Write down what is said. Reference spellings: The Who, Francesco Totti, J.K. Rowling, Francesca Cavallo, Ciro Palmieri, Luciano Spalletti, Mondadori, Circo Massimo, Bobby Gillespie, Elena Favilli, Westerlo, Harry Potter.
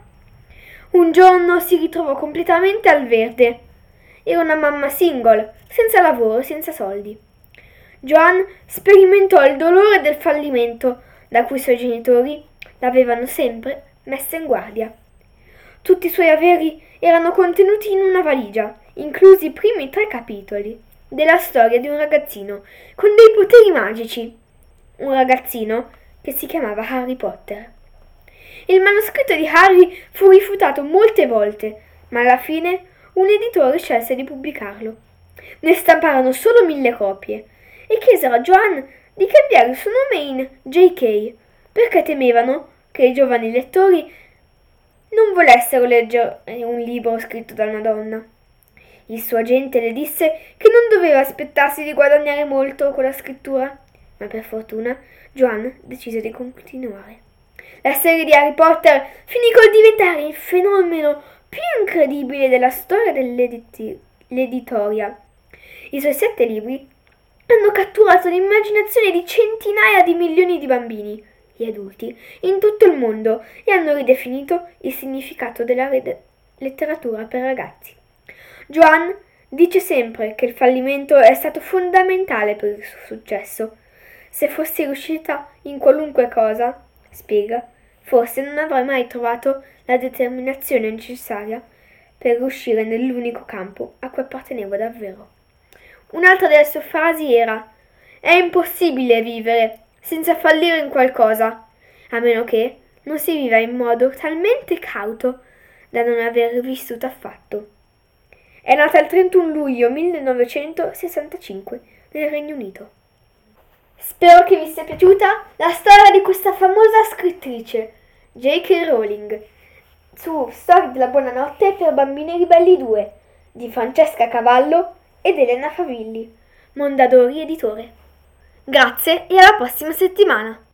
Un giorno si ritrovò completamente al verde. Era una mamma single, senza lavoro, senza soldi. Joan sperimentò il dolore del fallimento da cui i suoi genitori l'avevano sempre messa in guardia. Tutti i suoi averi erano contenuti in una valigia, inclusi i primi 3 capitoli della storia di un ragazzino con dei poteri magici, un ragazzino che si chiamava Harry Potter. Il manoscritto di Harry fu rifiutato molte volte, ma alla fine un editore scelse di pubblicarlo. Ne stamparono solo 1000 copie e chiesero a Joan di cambiare il suo nome in J.K. perché temevano che i giovani lettori non volessero leggere un libro scritto da una donna. Il suo agente le disse che non doveva aspettarsi di guadagnare molto con la scrittura, ma per fortuna Joan decise di continuare. La serie di Harry Potter finì col diventare il fenomeno più incredibile della storia dell'editoria. I suoi 7 libri hanno catturato l'immaginazione di centinaia di milioni di bambini e adulti in tutto il mondo e hanno ridefinito il significato della letteratura per ragazzi. Joan dice sempre che il fallimento è stato fondamentale per il suo successo. Se fossi riuscita in qualunque cosa, spiega, forse non avrei mai trovato la determinazione necessaria per riuscire nell'unico campo a cui appartenevo davvero. Un'altra delle sue frasi era: è impossibile vivere senza fallire in qualcosa, a meno che non si viva in modo talmente cauto da non aver vissuto affatto. È nata il 31 luglio 1965 nel Regno Unito. Spero che vi sia piaciuta la storia di questa famosa scrittrice, J.K. Rowling, su Storie della buonanotte per bambine ribelli 2, di Francesca Cavallo ed Elena Favilli, Mondadori editore. Grazie e alla prossima settimana!